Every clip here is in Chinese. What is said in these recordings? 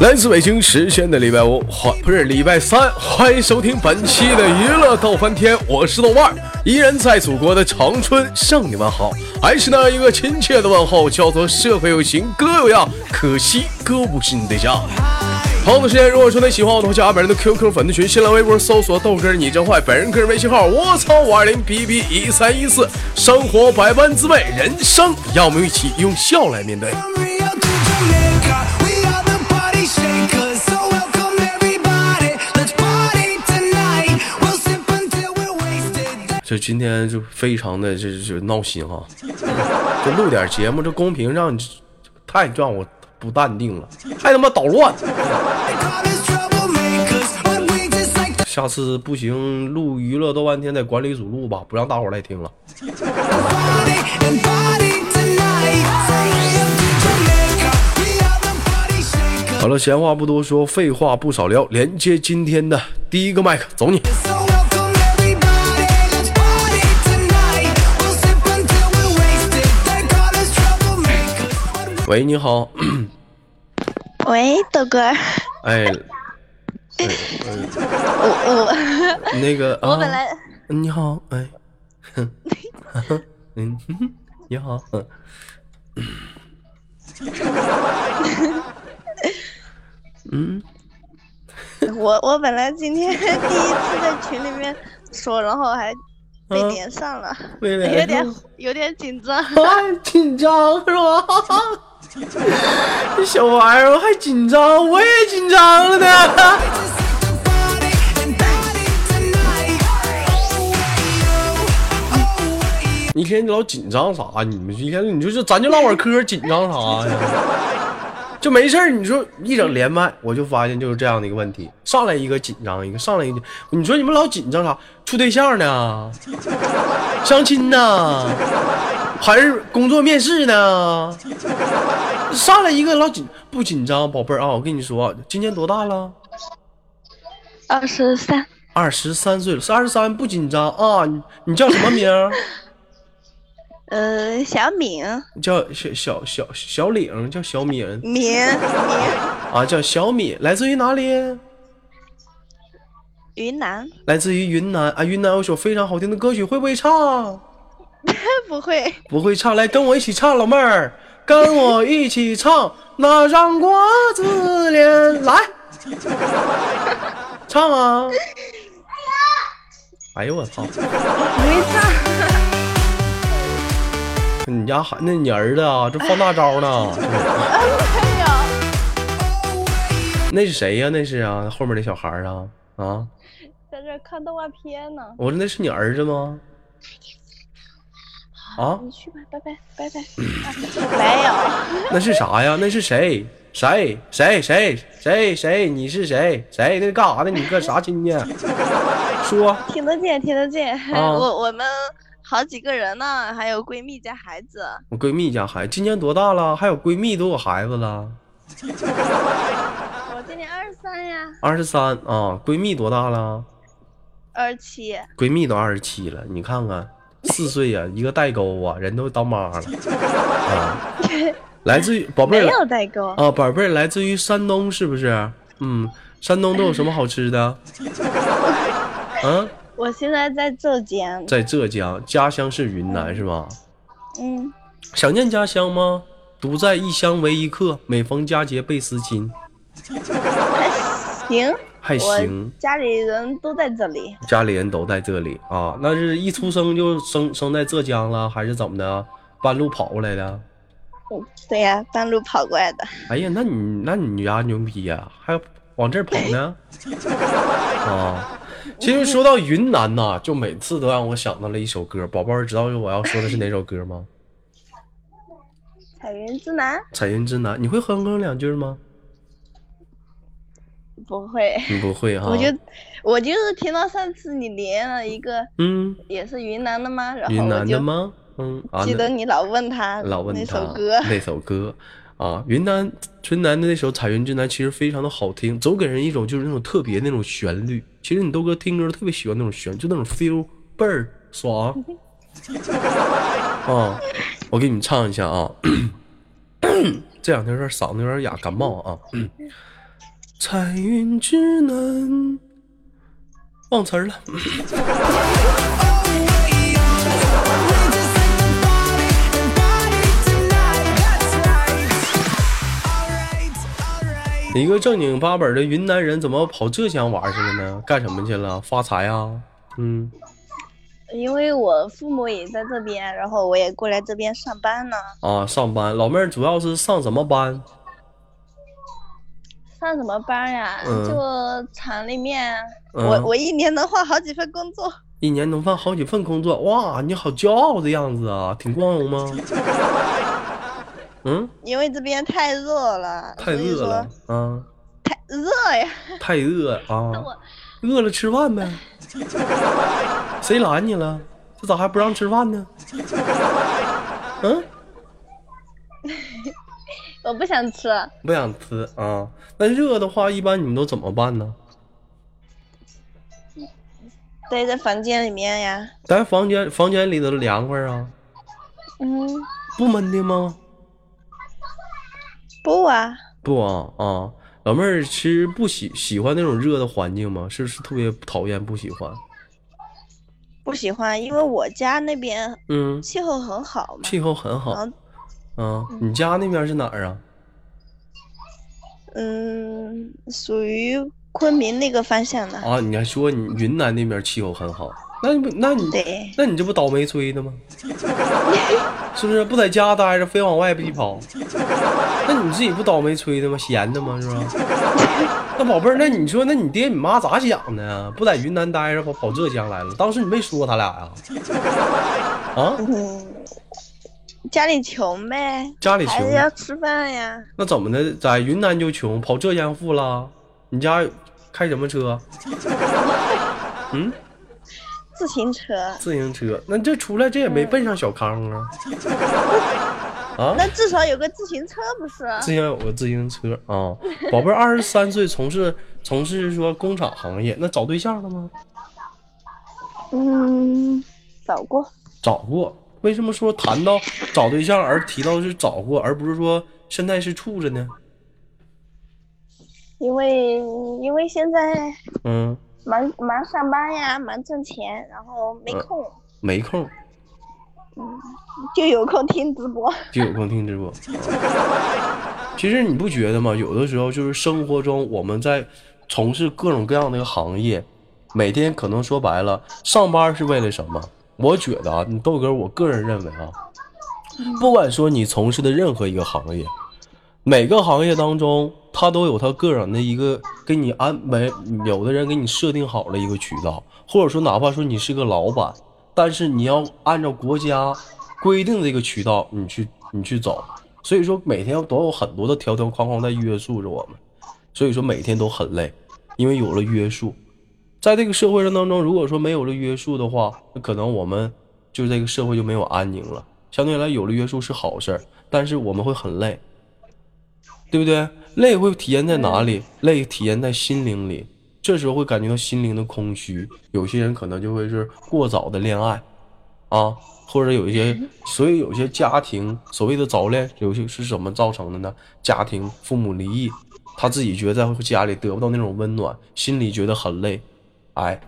来自北京时间的礼拜三，欢迎收听本期的娱乐逗翻天，我是豆瓣，依然在祖国的长春向你们好，还是那一个亲切的问候，叫做社会有型哥有样，可惜哥不是你对象。朋友们，时间如果说你喜欢我的话，加本人的 QQ 粉丝群，新浪微博搜索豆哥你真坏，本人个人微信号WhatsApp520BB1314，生活百般滋味，人生让我们一起用笑来面对。这今天就非常的就闹心哈，就录点节目，这公屏让你太让我不淡定了，还他妈捣乱。下次不行录娱乐逗翻天在管理组录吧，不让大伙来听了。好了，闲话不多说，废话不少聊，连接今天的第一个麦克，走你。喂，你好。喂，豆哥。我那个，我本来你好，哎，嗯，你好，嗯，我本来今天第一次在群里面说，然后还被连上了，有点紧张，紧张是吧？这小玩意儿还紧张，我也紧张了呢。你一天老紧张啥、啊？你们一天你说咱就唠会嗑，紧张啥呀、啊？就没事你说一整连麦，我就发现就是这样的一个问题，上来一个紧张，一个上来一个，你说你们老紧张啥？处对象呢？相亲呢？还是工作面试呢？上来一个老紧不紧张，宝贝儿啊！我跟你说，今年多大了？23。23岁了，23不紧张啊？你叫什么名？小敏。叫小领，叫小敏。敏。啊，叫小敏，来自于哪里？云南。来自于云南啊！云南有首非常好听的歌曲，会不会唱？不会唱，来跟我一起唱，老妹儿，跟我一起唱，那张瓜子脸来，唱啊！哎呦我操！没唱。你家喊那你儿子啊，这放大招呢？那是谁呀、啊？那是啊，后面那小孩啊啊！在这看动画片呢。我说那是你儿子吗？啊，你去吧，拜拜。没有。那是啥呀？那是谁？谁？你是谁？谁？那干啥呢？你个啥亲戚？说。听得见。啊、我们好几个人呢，还有闺蜜加孩子。我闺蜜加孩子，今年多大了？还有闺蜜都有孩子了。我今年23呀。23啊，闺蜜多大了？27。闺蜜都27了，你看看。4岁呀、啊，一个代沟啊，人都当妈了啊！来自于宝贝儿，没有代沟啊，宝贝儿来自于山东，是不是？嗯，山东都有什么好吃的？啊，我现在在浙江，家乡是云南是吧？嗯，想念家乡吗？独在异乡为异客，每逢佳节倍思亲。行。还行，家里人都在这里啊。那是一出生就生在浙江了，还是怎么的？半路跑过来的？嗯，对呀、啊，半路跑过来的。哎呀，那你家牛逼呀，还往这儿跑呢？啊，其实说到云南呐、啊，就每次都让我想到了一首歌。宝宝知道我要说的是哪首歌吗？彩云之南。彩云之南，你会哼两句吗？不会，你不会哈？我就是听到上次你连了一个，嗯，也是云南的吗？然后云南的吗？嗯，记得你老问他那首歌啊，云南春南的那首《彩云之南》其实非常的好听，总给人一种就是那种特别那种旋律。其实你豆哥听歌特别喜欢那种旋律，就那种 feel 倍儿爽。啊，我给你们唱一下啊，这两天嗓子有点哑，感冒啊。彩云之南，忘词儿了。一个正经八本的云南人怎么跑浙江玩去了呢？干什么去了？发财啊？嗯，因为我父母也在这边，然后我也过来这边上班呢。啊，上班。老妹儿主要是上什么班？上什么班呀？就厂里面，我一年能换好几份工作。一年能换好几份工作，哇，你好骄傲的样子啊，挺光荣吗？嗯，因为这边太热了，太热了啊，太热呀，太热啊，饿了吃饭呗。谁拦你了？这咋还不让吃饭呢？嗯，我不想吃，不想吃啊。那热的话，一般你们都怎么办呢？待在房间里面呀。待房间里头凉快啊。嗯。不闷的吗？不啊，不啊啊！老妹儿其实不喜欢那种热的环境吗？是不是特别讨厌？不喜欢？不喜欢，因为我家那边气候很好嘛。气候很好。啊，你家那边是哪儿啊？嗯，属于昆明那个方向的。啊，你还说你云南那边气候很好？那你这不倒霉催的吗？是不是不在家待着，非往外一跑？那你自己不倒霉催的吗？闲的吗？是吧？那宝贝儿，那你说，那你爹你妈咋想的呀？不在云南待着，跑浙江来了。当时你没说他俩呀？啊？家里穷呗，家里穷还是要吃饭呀。那怎么的，在云南就穷，跑浙江富了？你家开什么车？嗯。自行车，自行车，那这出来这也没奔上小康啊！啊，那至少有个自行车不是？至少有个自行车啊！宝贝，23岁从事说工厂行业，那找对象了吗？嗯，找过，找过。为什么说谈到找对象而提到是找过，而不是说现在是处着呢？因为现在忙上班呀，忙挣钱，然后没空，没空，就有空听直播，就有空听直播。其实你不觉得吗？有的时候就是生活中我们在从事各种各样的行业，每天可能说白了，上班是为了什么？我觉得啊，你豆哥，我个人认为啊，不管说你从事的任何一个行业，每个行业当中，他都有他个人的一个给你安排，有的人给你设定好了一个渠道，或者说哪怕说你是个老板，但是你要按照国家规定的这个渠道，你去走。所以说每天都有很多的条条框框在约束着我们，所以说每天都很累，因为有了约束，在这个社会上当中，如果说没有了约束的话，那可能我们就这个社会就没有安宁了。相对来有了约束是好事，但是我们会很累。对不对？累会体验在哪里？累体验在心灵里，这时候会感觉到心灵的空虚。有些人可能就会是过早的恋爱啊，或者有一些，所以有些家庭所谓的早恋，有些是什么造成的呢？家庭父母离异，他自己觉得在家里得不到那种温暖，心里觉得很累，哎，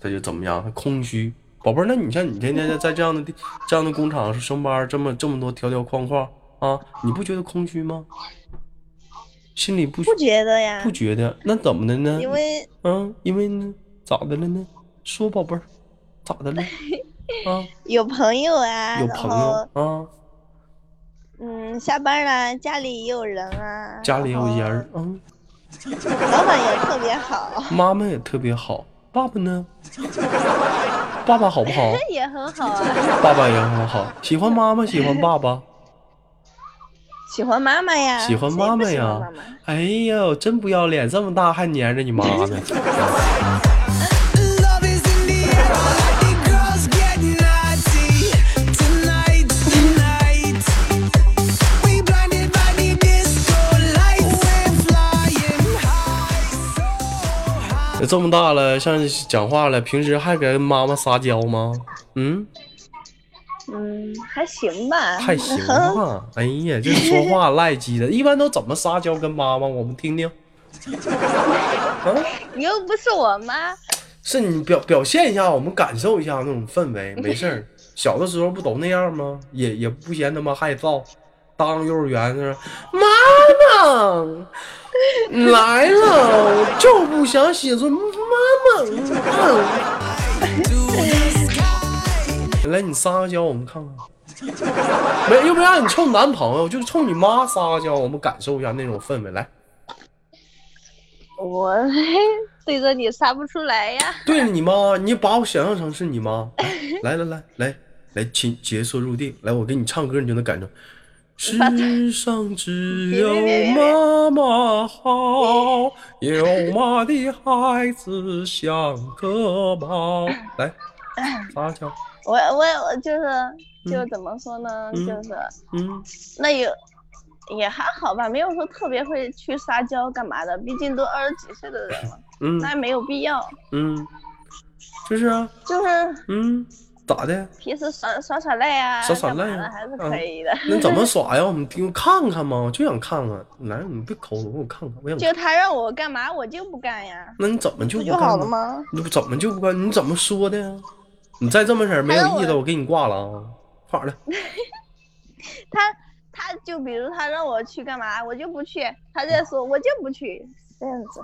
他就怎么样？他空虚。宝贝儿，那你像你天天在这样的工厂上班，这么多条条框框啊，你不觉得空虚吗？心里不觉得呀，不觉得，那怎么的呢？因为因为呢，咋的了呢？说宝贝儿，咋的了？啊，有朋友啊，有朋友啊，下班了，家里也有人啊，家里有人，老板也特别好，妈妈也特别好，爸爸呢？爸爸好不好？也很好啊，爸爸也很好，喜欢妈妈，喜欢爸爸。喜欢妈妈呀，喜欢妈妈呀！妈妈哎呦，真不要脸，这么大还黏着你妈呢！这么大了，像讲话了，平时还跟妈妈撒娇吗？还行吧，还行吧。哎呀，这说话赖鸡的，一般都怎么撒娇跟妈妈？我们听听。啊，你又不是我妈，是你表现一下，我们感受一下那种氛围，没事儿。小的时候不都那样吗？也不嫌他妈害臊。当幼儿园那妈妈来了，我就不想写作妈妈。来，你撒个娇，我们看看。没，又不让你冲男朋友，就冲你妈撒个娇，我们感受一下那种氛围。来，我对着你撒不出来呀。对着你妈，你把我想象成是你妈。来，亲，角色入定。来，我给你唱歌，你就能感受。世上只有妈妈好，有妈的孩子像个猫。来，撒娇。我就是怎么说呢？那也还好吧，没有说特别会去撒娇干嘛的，毕竟都20几岁的人了，那没有必要。就是啊，咋的？平时耍赖啊，耍赖还是可以的。那怎么耍呀？我们看看嘛，我就想看看。来，你别抠我，我看看，我想看。就他让我干嘛，我就不干呀。那你怎么就不干？不就好了吗？你怎么就不干？你怎么说的呀？你再这么式没有意思，我给你挂了啊！快点的。他就比如他让我去干嘛，我就不去。他在说，我就不去，这样子。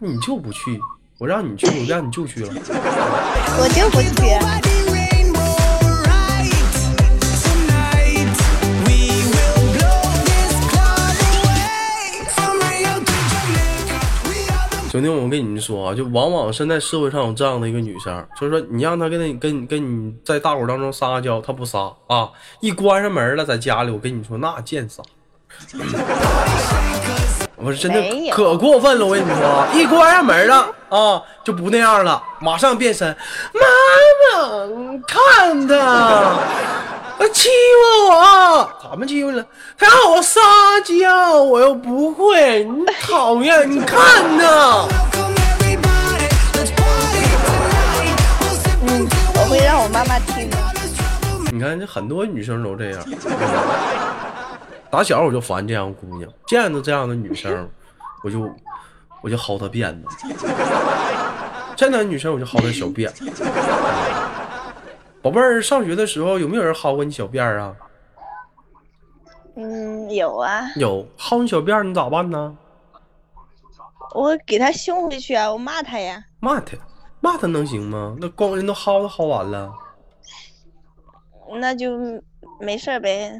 你就不去。我让你去，我让你就去了。我就不去。兄弟，我跟你们说啊，就往往现在社会上有这样的一个女生，就是说你让她跟你在大伙当中撒娇，她不撒啊，一关上门了，在家里，我跟你说那贱撒。我是真的可过分了，我跟你说，一关上门了啊，就不那样了，马上变身，妈妈，看他，他欺负我，咱们欺负了，他让我撒娇，我又不会，你讨厌，你看他，我会让我妈妈听的。你看，这很多女生都这样。打小我就烦这样姑娘，见到这样的女生，我就薅她辫子；见到女生我就薅她小辫。宝贝儿，上学的时候有没有人薅过你小辫啊？有啊。有薅你小辫你咋办呢？我给他凶回去啊！我骂他呀。骂他能行吗？那光人都薅都薅完了。那就。没事呗，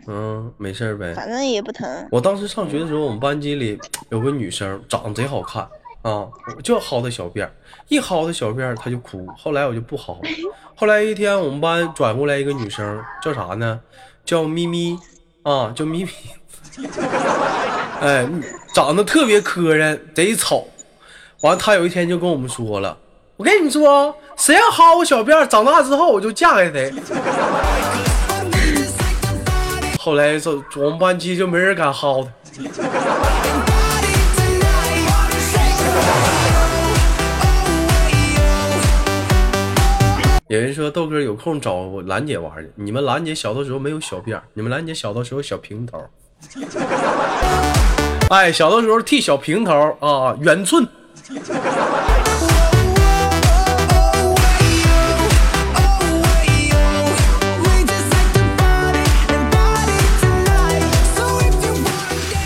没事呗，反正也不疼。我当时上学的时候，我们班级里有个女生长得贼好看啊，我就薅她小辫，一薅她小辫她就哭，后来我就不薅了。后来一天我们班转过来一个女生，叫啥呢？叫咪咪啊，叫咪咪。哎，长得特别磕碜，贼丑。完，她有一天就跟我们说了，我跟你说，谁要薅我小辫，长大之后我就嫁给谁。后来我们班级就没人敢薅他。有人说豆哥有空找我兰姐玩去，你们兰姐小的时候没有小辫，你们兰姐小的时候小平头。哎，小的时候剃小平头啊，圆寸。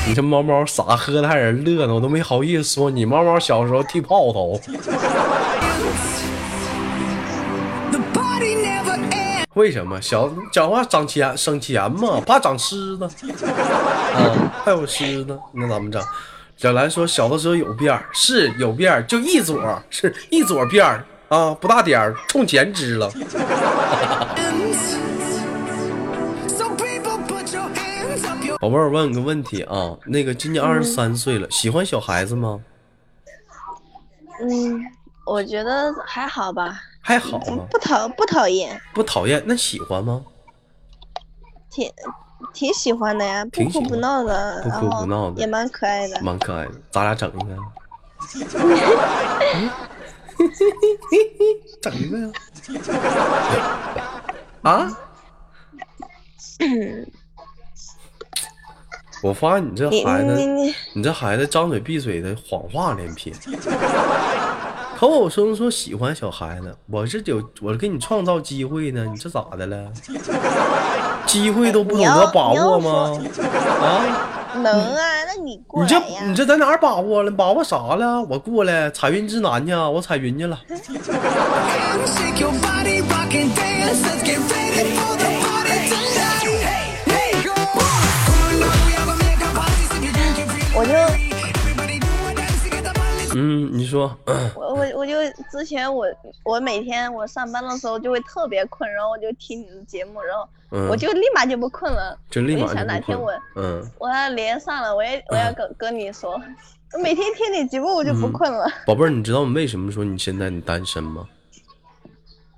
你这猫猫傻喝的还人乐呢，我都没好意思说你猫猫小时候剃泡头。为什么小讲话长钱省钱嘛，怕长虱子啊，还有虱子，那咱们整。小兰说小的时候有辫儿，是有辫儿，就一撮，是一撮辫儿啊，不大点儿，冲钱支了。宝贝儿，问个问题啊，那个今年23岁了，喜欢小孩子吗？我觉得还好吧。还好吗？不讨厌。不讨厌，那喜欢吗？挺喜欢的呀，不哭不闹的，也蛮可爱的。咱俩整一个。整一个呀？啊？我发现你这孩子张嘴闭嘴的，谎话连篇，口口声声说喜欢小孩子，我给你创造机会呢，你这咋的了？机会都不懂得把握吗？啊，能啊，那你过来呀，你这在哪儿把握了？把握啥了？我过来彩云之南去，我彩云去了。你说，我就之前我每天我上班的时候就会特别困，然后我就听你的节目，然后我就立马就不困了，就想哪天我要连上了，我要跟你说，每天听你节目我就不困了。宝贝儿，你知道我为什么说你现在你单身吗？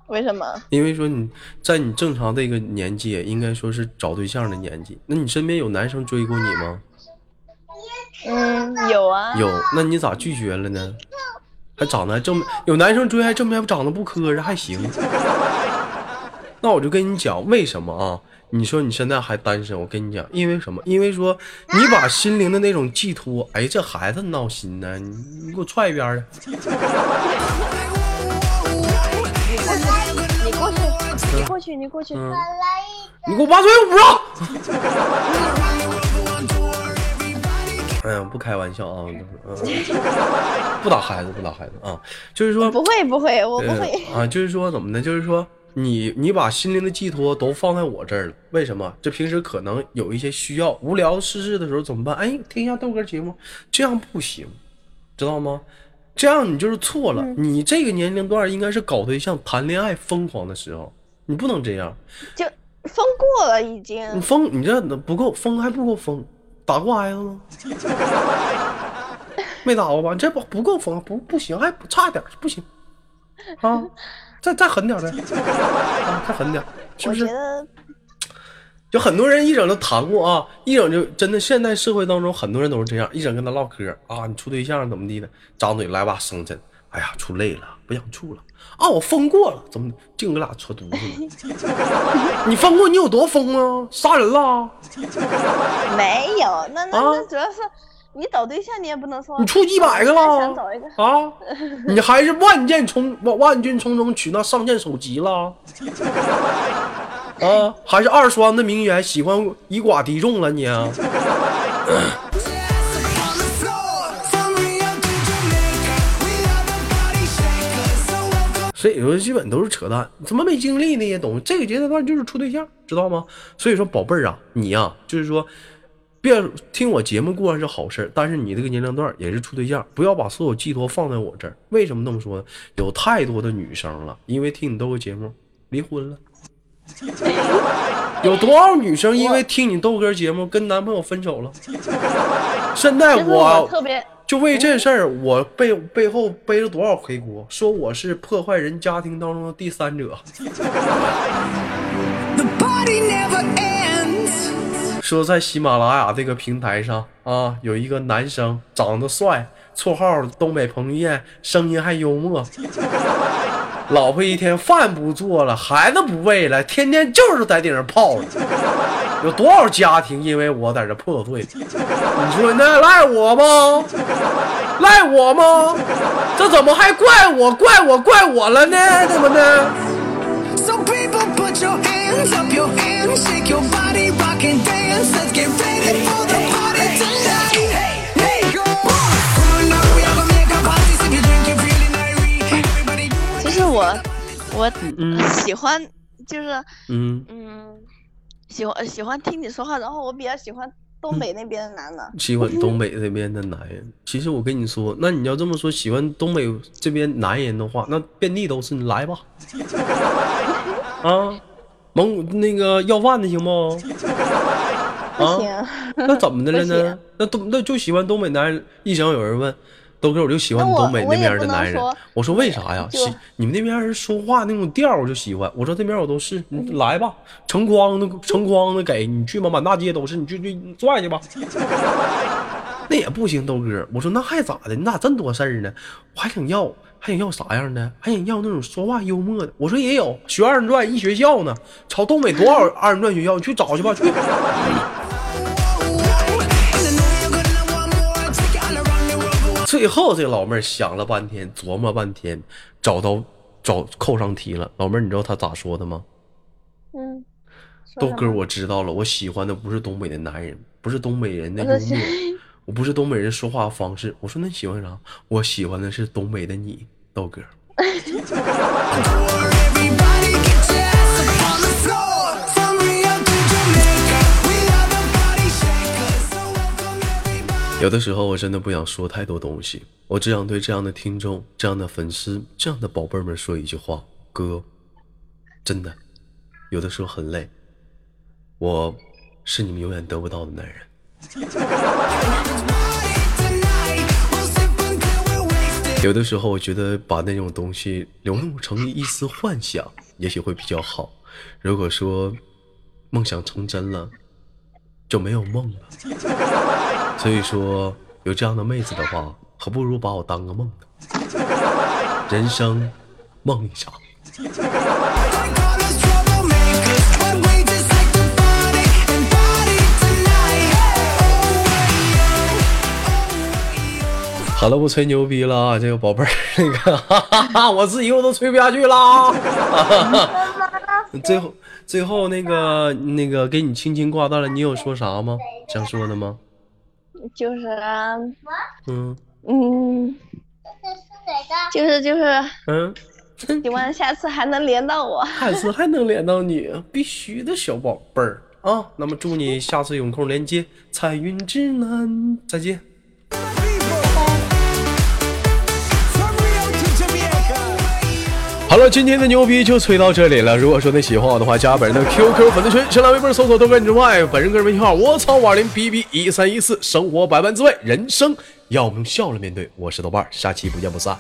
为什么？因为说你在你正常的一个年纪，应该说是找对象的年纪。那你身边有男生追过你吗？有啊。有，那你咋拒绝了呢？还长得还正，有男生追还正面不长得不磕碜还行。那我就跟你讲为什么啊？你说你现在还单身，我跟你讲，因为什么？因为说你把心灵的那种寄托，哎，这孩子闹心呢，你给我踹一边儿。你过去、你给我8.5%！哎呀，不开玩笑啊，不打孩子啊，就是说不会，我不会啊，就是说怎么呢？就是说你把心灵的寄托都放在我这儿了，为什么？这平时可能有一些需要无聊世事的时候怎么办？哎，听一下豆哥节目，这样不行，知道吗？这样你就是错了，你这个年龄段应该是搞对象谈恋爱疯狂的时候，你不能这样，就疯过了已经。你疯，你这不够疯，还不够疯，打过孩子吗？没打过吧？这不够疯，不行，还差点，不行啊！再狠点呗，啊，再狠点，是不是？就很多人一整就谈过啊，一整就真的，现代社会当中很多人都是这样，一整跟他唠嗑啊，你处对象怎么地的，张嘴来吧生辰，哎呀处累了不想处了啊，我疯过了，怎么净给俩扯犊子呢？你疯过，你有多疯啊？杀人了？没有，那主要是你找对象你也不能说你处100个了，想找一个啊，你还是万箭从中取那上箭首级了。啊，还是二栓的名媛，喜欢以寡敌众了你啊！所以说基本都是扯淡，怎么没经历那些东西？这个阶段就是处对象，知道吗？所以说宝贝儿啊，你呀、就是说，别听我节目固然是好事，但是你这个年龄段也是处对象，不要把所有寄托放在我这儿。为什么这么说呢？有太多的女生了，因为听你豆哥节目离婚了。有多少女生因为听你豆哥节目跟男朋友分手了？现在我就为这事儿，我背后背了多少黑锅？说我是破坏人家庭当中的第三者，说在喜马拉雅这个平台上啊，有一个男生长得帅，绰号东北彭于晏，声音还幽默。老婆一天饭不做了，孩子不喂了，天天就是在顶上泡着。有多少家庭因为我在这破碎？你说那赖我吗？赖我吗？这怎么还怪我了呢？怎么呢？我喜欢，就是喜欢听你说话，然后我比较喜欢东北那边的男的，喜欢东北那边的男人。其实我跟你说，那你要这么说喜欢东北这边男人的话，那遍地都是，你来吧。啊，蒙古那个要饭的行不？不行、啊。那怎么的了呢？那就喜欢东北男人。一想有人问，豆哥，我就喜欢东北那边的男人。我说为啥呀？你们那边人说话那种调我就喜欢。我说这边我都是，你来吧，成筐的给你去吧，满大街都是，你去拽去吧。那也不行，豆哥。我说那还咋的？你咋真多事儿呢？我还想要啥样的？还想要那种说话幽默的。我说也有，学二人转一学校呢，朝东北多少二人转学校，你去找去吧，去。最后这老妹儿想了半天，琢磨半天，扣上题了。老妹儿，你知道她咋说的吗？嗯，豆哥，我知道了，我喜欢的不是东北的男人，不是东北人的幽默，我不是东北人说话方式。我说那你喜欢啥？我喜欢的是东北的你，豆哥。有的时候我真的不想说太多东西，我只想对这样的听众、这样的粉丝、这样的宝贝们说一句话：哥，真的，有的时候很累，我是你们永远得不到的男人。有的时候我觉得把那种东西流露成一丝幻想，也许会比较好。如果说梦想成真了，就没有梦了。所以说有这样的妹子的话，还不如把我当个梦呢。人生梦一场。好了，不吹牛逼了，这个宝贝儿，那个哈哈哈，我自己我都吹不下去了。最后那个给你轻轻挂断了，你有说啥吗？想说的吗？就是啊，希望下次还能连到我，下次还能连到你，必须的小宝贝儿啊！那么祝你下次有空连接彩云之南，再见。好了，今天的牛逼就吹到这里了。如果说你喜欢我的话，加本人的 QQ 粉丝群，新浪微博搜索豆哥你之外，本人个人微信号WhatsApp 520BB1314，生活百般滋味，人生要我们用笑来面对。我是豆瓣，下期不见不散。